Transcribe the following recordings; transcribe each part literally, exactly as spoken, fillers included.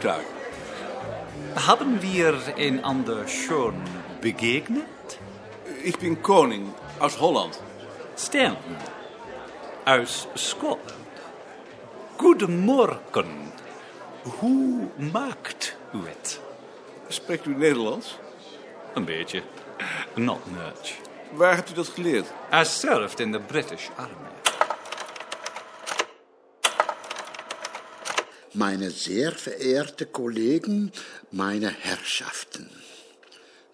guten Tag. Haben wir einander schon begegnet? Ich bin Koning aus Holland. Stanton aus Scotland. Guten Morgen. Hoe maakt u het? Spreekt u Nederlands? Een beetje. Not much. Waar hebt u dat geleerd? I served in the British Army. Meine sehr verehrten Kollegen, meine Herrschaften.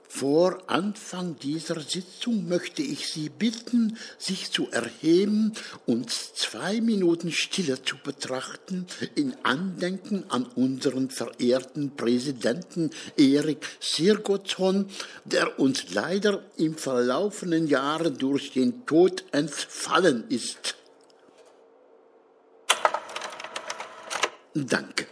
Vor Anfang dieser Sitzung möchte ich Sie bitten, sich zu erheben und zwei Minuten Stille zu betrachten in Andenken an unseren verehrten Präsidenten Eric Sjögren, der uns leider im verlaufenen Jahr durch den Tod entfallen ist. Danke.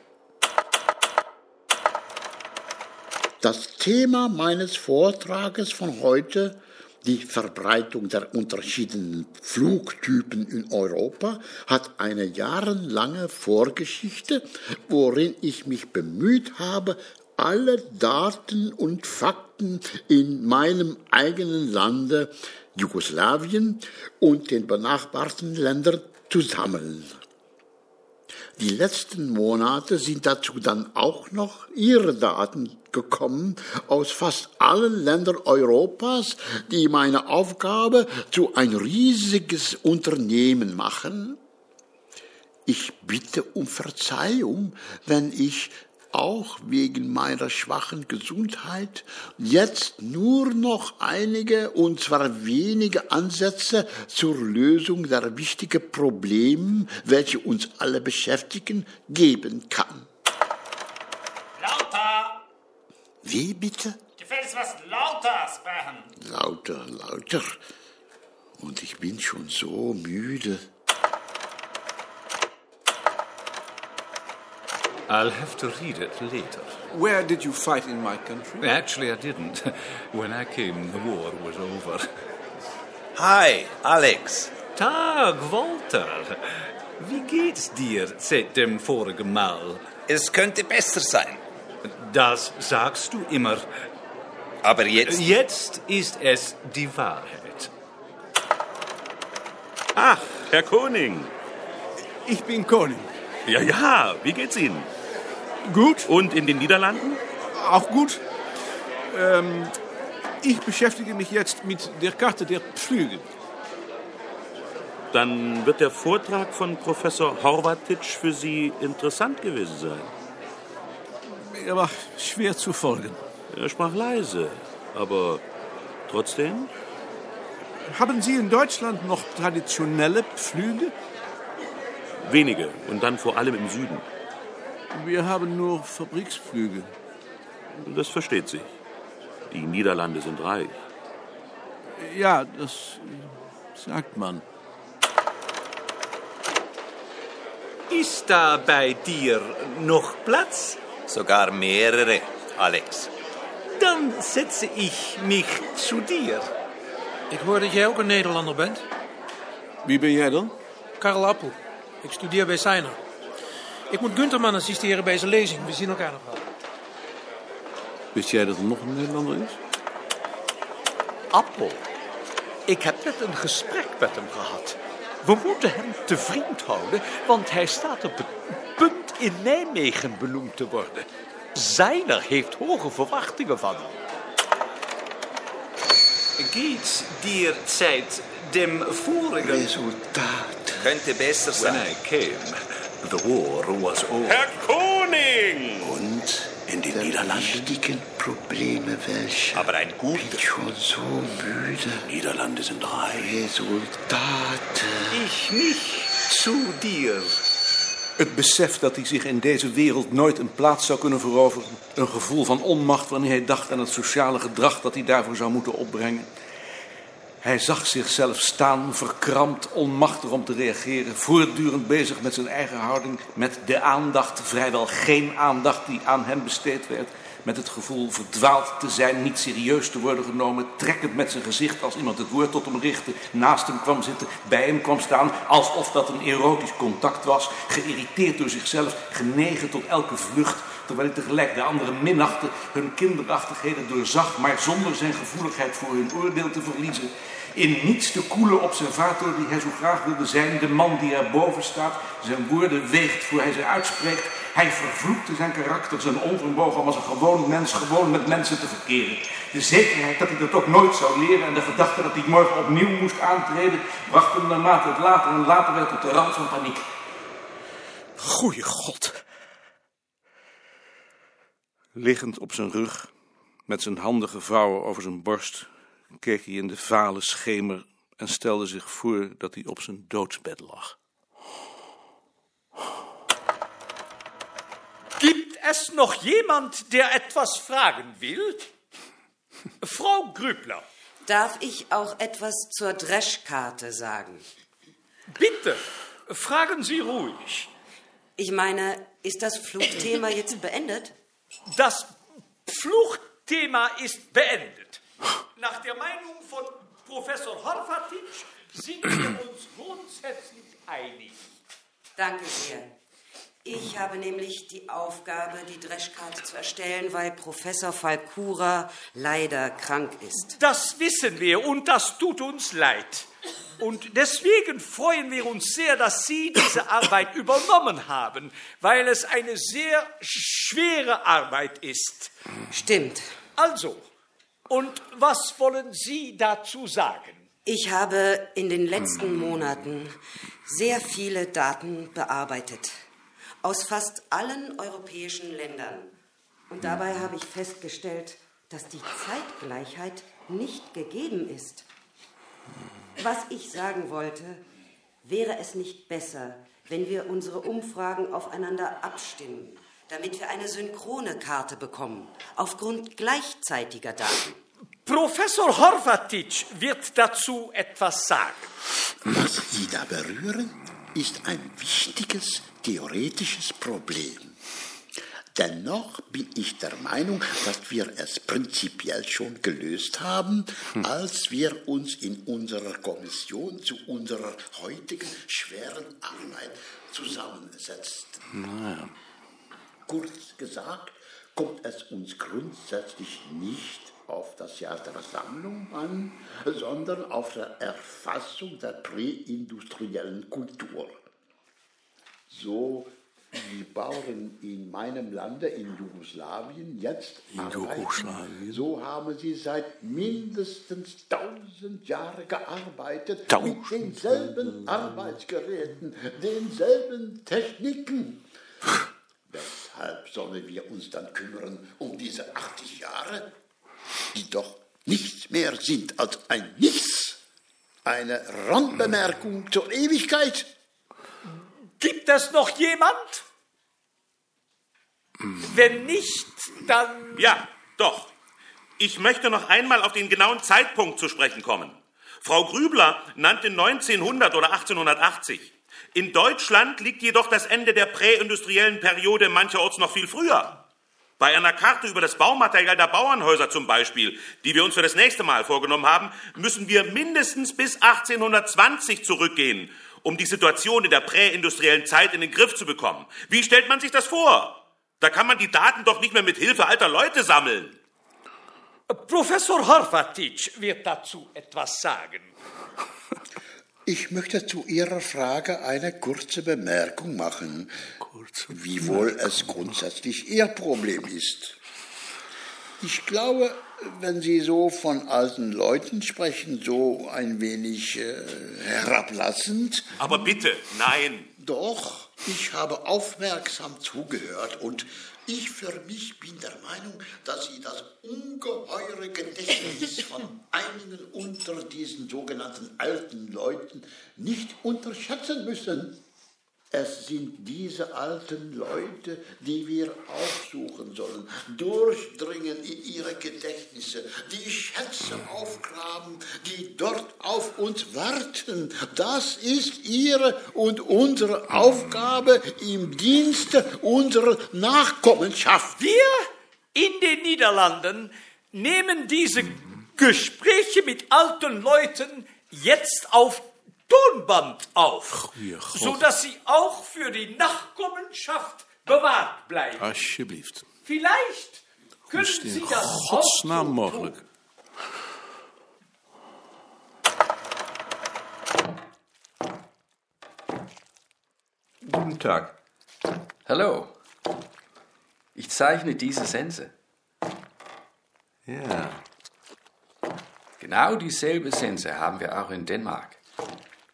Das Thema meines Vortrages von heute, die Verbreitung der unterschiedlichen Flugtypen in Europa, hat eine jahrelange Vorgeschichte, worin ich mich bemüht habe, alle Daten und Fakten in meinem eigenen Lande, Jugoslawien, und den benachbarten Ländern zu sammeln. Die letzten Monate sind dazu dann auch noch Ihre Daten gekommen aus fast allen Ländern Europas, die meine Aufgabe zu ein riesiges Unternehmen machen. Ich bitte um Verzeihung, wenn ich auch wegen meiner schwachen Gesundheit jetzt nur noch einige, und zwar wenige Ansätze zur Lösung der wichtigen Probleme, welche uns alle beschäftigen, geben kann. Lauter! Wie bitte? Gefälligst was lauter sprechen. Lauter, lauter. Und ich bin schon so müde. I'll have to read it later. Where did you fight in my country? Actually, I didn't. When I came, the war was over. Hi, Alex. Tag, Walter. Wie geht's dir seit dem vorigen Mal? Es könnte besser sein. Das sagst du immer. Aber jetzt... Jetzt ist es die Wahrheit. Ach, Herr Koning. Ich bin Koning. Ja, ja, wie geht's Ihnen? Gut. Und in den Niederlanden? Auch gut. Ähm, ich beschäftige mich jetzt mit der Karte der Flüge. Dann wird der Vortrag von Professor Horvatić für Sie interessant gewesen sein. Er war schwer zu folgen. Er sprach leise, aber trotzdem. Haben Sie in Deutschland noch traditionelle Flüge? Wenige, und dann vor allem im Süden. Wir haben nur Fabriksflüge. Das versteht sich. Die Niederlande sind reich. Ja, das sagt man. Ist da bei dir noch Platz? Sogar mehrere, Alex. Dann setze ich mich zu dir. Ik hoor dat jij ook een Nederlander bent. Wie ben jij dan? Karl Appel. Ik studeer bij Seiner. Ik moet Gunterman assisteren bij zijn lezing. We zien elkaar nog wel. Wist jij dat er nog een Nederlander is? Appel. Ik heb net een gesprek met hem gehad. We moeten hem te vriend houden, want hij staat op het punt in Nijmegen benoemd te worden. Seiner heeft hoge verwachtingen van hem. Geht's dir seit dem vorigen Resultat? Könnte besser sein. When I came, the war was over. Herr Koning! Und in den Niederlanden? Wichtigen Probleme, welche... Aber ein guter... Ich bin schon so müde. Niederlande sind reich. Resultate. Ich mich zu dir. Het besef dat hij zich in deze wereld nooit een plaats zou kunnen veroveren. Een gevoel van onmacht wanneer hij dacht aan het sociale gedrag dat hij daarvoor zou moeten opbrengen. Hij zag zichzelf staan, verkrampt, onmachtig om te reageren, voortdurend bezig met zijn eigen houding, met de aandacht, vrijwel geen aandacht die aan hem besteed werd, met het gevoel verdwaald te zijn, niet serieus te worden genomen, trekkend met zijn gezicht als iemand het woord tot hem richtte, naast hem kwam zitten, bij hem kwam staan, alsof dat een erotisch contact was, geïrriteerd door zichzelf, genegen tot elke vlucht. terwijl ik tegelijk de anderen minachtte, hun kinderachtigheden doorzag, maar zonder zijn gevoeligheid voor hun oordeel te verliezen. In niets de koele observator die hij zo graag wilde zijn, de man die erboven staat, zijn woorden weegt voor hij ze uitspreekt. Hij vervloekte zijn karakter, zijn onvermogen om als een gewoon mens gewoon met mensen te verkeren. De zekerheid dat hij dat ook nooit zou leren en de gedachte dat hij morgen opnieuw moest aantreden, bracht hem naarmate het later en later werd op de rand van paniek. Goeie God. Liggend op zijn rug, met zijn handen gevouwen over zijn borst, keek hij in de vale schemer en stelde zich voor dat hij op zijn doodsbed lag. Gibt es nog iemand der etwas fragen will? Frau Grübler. Darf ich auch etwas zur Dreschkarte sagen? Bitte, fragen Sie ruhig. Ich meine, ist das Fluchthema jetzt beendet? Das Fluchthema ist beendet. Nach der Meinung von Professor Horvatić sind wir uns grundsätzlich einig. Danke sehr. Ich habe nämlich die Aufgabe, die Dreschkarte zu erstellen, weil Professor Falkura leider krank ist. Das wissen wir und das tut uns leid. Und deswegen freuen wir uns sehr, dass Sie diese Arbeit übernommen haben, weil es eine sehr schwere Arbeit ist. Stimmt. Also, und was wollen Sie dazu sagen? Ich habe in den letzten Monaten sehr viele Daten bearbeitet, aus fast allen europäischen Ländern. Und dabei habe ich festgestellt, dass die Zeitgleichheit nicht gegeben ist. Was ich sagen wollte, wäre es nicht besser, wenn wir unsere Umfragen aufeinander abstimmen, damit wir eine synchrone Karte bekommen, aufgrund gleichzeitiger Daten. Professor Horvatić wird dazu etwas sagen. Was Sie da berühren, ist ein wichtiges theoretisches Problem. Dennoch bin ich der Meinung, dass wir es prinzipiell schon gelöst haben, als wir uns in unserer Kommission zu unserer heutigen schweren Arbeit zusammensetzten. Naja. Kurz gesagt, kommt es uns grundsätzlich nicht auf das Jahr der Sammlung an, sondern auf der Erfassung der präindustriellen Kultur. So die Bauern in meinem Lande, in Jugoslawien, jetzt arbeiten, so haben sie seit mindestens tausend Jahren gearbeitet, tausend. Mit denselben Arbeitsgeräten, denselben Techniken. Weshalb sollen wir uns dann kümmern um diese achtzig Jahre, die doch nichts mehr sind als ein Nichts, eine Randbemerkung zur Ewigkeit? Gibt es noch jemand? Wenn nicht, dann... Ja, doch. Ich möchte noch einmal auf den genauen Zeitpunkt zu sprechen kommen. Frau Grübler nannte neunzehnhundert oder achtzehnhundertachtzig. In Deutschland liegt jedoch das Ende der präindustriellen Periode mancherorts noch viel früher. Bei einer Karte über das Baumaterial der Bauernhäuser zum Beispiel, die wir uns für das nächste Mal vorgenommen haben, müssen wir mindestens bis achtzehnhundertzwanzig zurückgehen, um die Situation in der präindustriellen Zeit in den Griff zu bekommen. Wie stellt man sich das vor? Da kann man die Daten doch nicht mehr mit Hilfe alter Leute sammeln. Professor Horvatić wird dazu etwas sagen. Ich möchte zu Ihrer Frage eine kurze Bemerkung machen, wiewohl es grundsätzlich Ihr Problem ist. Ich glaube, wenn Sie so von alten Leuten sprechen, so ein wenig äh, herablassend. Aber bitte, nein. Doch, ich habe aufmerksam zugehört und ich für mich bin der Meinung, dass Sie das ungeheure Gedächtnis von einigen unter diesen sogenannten alten Leuten nicht unterschätzen müssen. Es sind diese alten Leute, die wir aufsuchen sollen, durchdringen in ihre Gedächtnisse, die Schätze aufgraben, die dort auf uns warten. Das ist ihre und unsere Aufgabe im Dienste unserer Nachkommenschaft. Wir in den Niederlanden nehmen diese Gespräche mit alten Leuten jetzt auf Tonband auf, sodass sie auch für die Nachkommenschaft bewaard blijven. Alsjeblieft. Vielleicht kunnen ze dat ook. Godsnaam mogelijk. Guten Tag. Hallo. Ich zeichne diese Sense. Ja. Genau dieselbe Sense haben wir auch in Dänemark.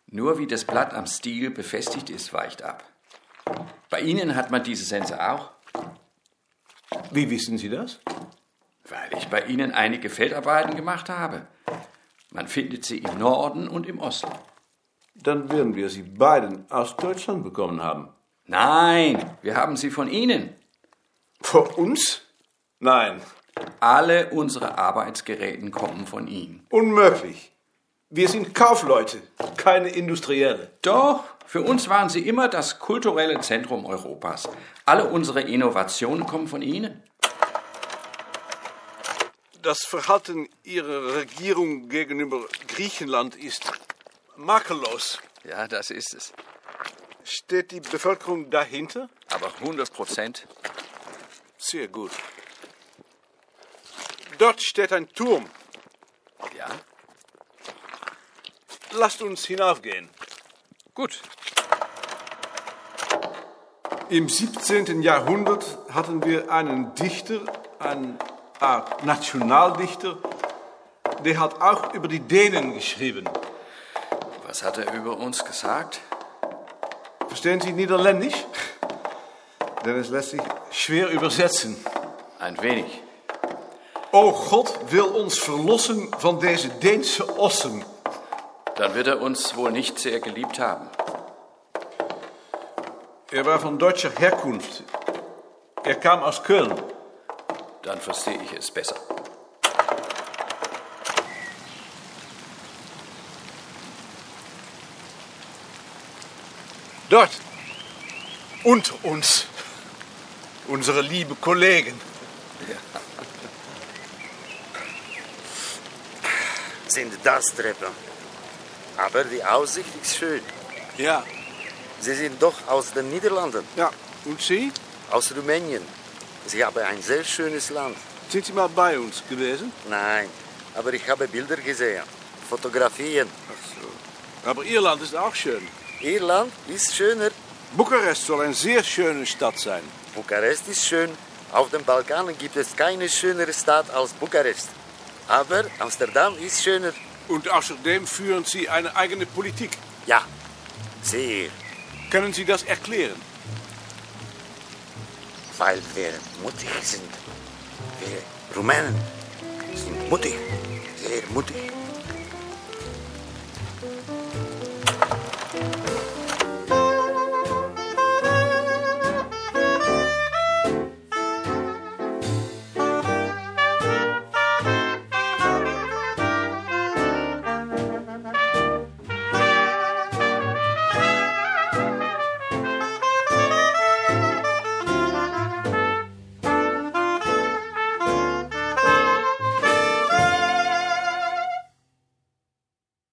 Nur wie das Blatt am Stiel befestigt ist, weicht ab. Bei Ihnen hat man diese Sense auch? Wie wissen Sie das? Weil ich bei Ihnen einige Feldarbeiten gemacht habe. Man findet sie im Norden und im Osten. Dann werden wir sie beiden aus Deutschland bekommen haben. Nein, wir haben sie von Ihnen. Von uns? Nein. Alle unsere Arbeitsgeräten kommen von Ihnen. Unmöglich. Wir sind Kaufleute, keine Industrielle. Doch, für uns waren Sie immer das kulturelle Zentrum Europas. Alle unsere Innovationen kommen von Ihnen. Das Verhalten Ihrer Regierung gegenüber Griechenland ist makellos. Ja, das ist es. Steht die Bevölkerung dahinter? Aber hundert Prozent. Sehr gut. Dort steht ein Turm. Ja. Lasst uns hinaufgehen. Gut. Im siebzehnten. Jahrhundert hatten wir einen Dichter, eine Art Nationaldichter, der hat auch über die Dänen geschrieben. Was hat er über uns gesagt? Verstehen Sie Niederländisch? Denn es lässt sich schwer übersetzen. Ein wenig. O God wil ons verlossen van deze Deense ossen. Dann wird er uns wohl nicht sehr geliebt haben. Er war von deutscher Herkunft. Er kam aus Köln. Dann verstehe ich es besser. Dort, unter uns, unsere liebe Kollegen. Ja. Sind das Treppen? Aber die Aussicht ist schön. Ja. Sie sind doch aus den Niederlanden. Ja, und Sie? Aus Rumänien. Sie haben ein sehr schönes Land. Sind Sie mal bei uns gewesen? Nein, aber ich habe Bilder gesehen, Fotografien. Ach so. Aber Irland ist auch schön. Irland ist schöner. Bukarest soll eine sehr schöne Stadt sein. Bukarest ist schön. Auf den Balkanen gibt es keine schönere Stadt als Bukarest. Aber Amsterdam ist schöner. Und außerdem führen Sie eine eigene Politik. Ja, sehr. Können Sie das erklären? Weil wir mutig sind. Wir Rumänen sind mutig, sehr mutig.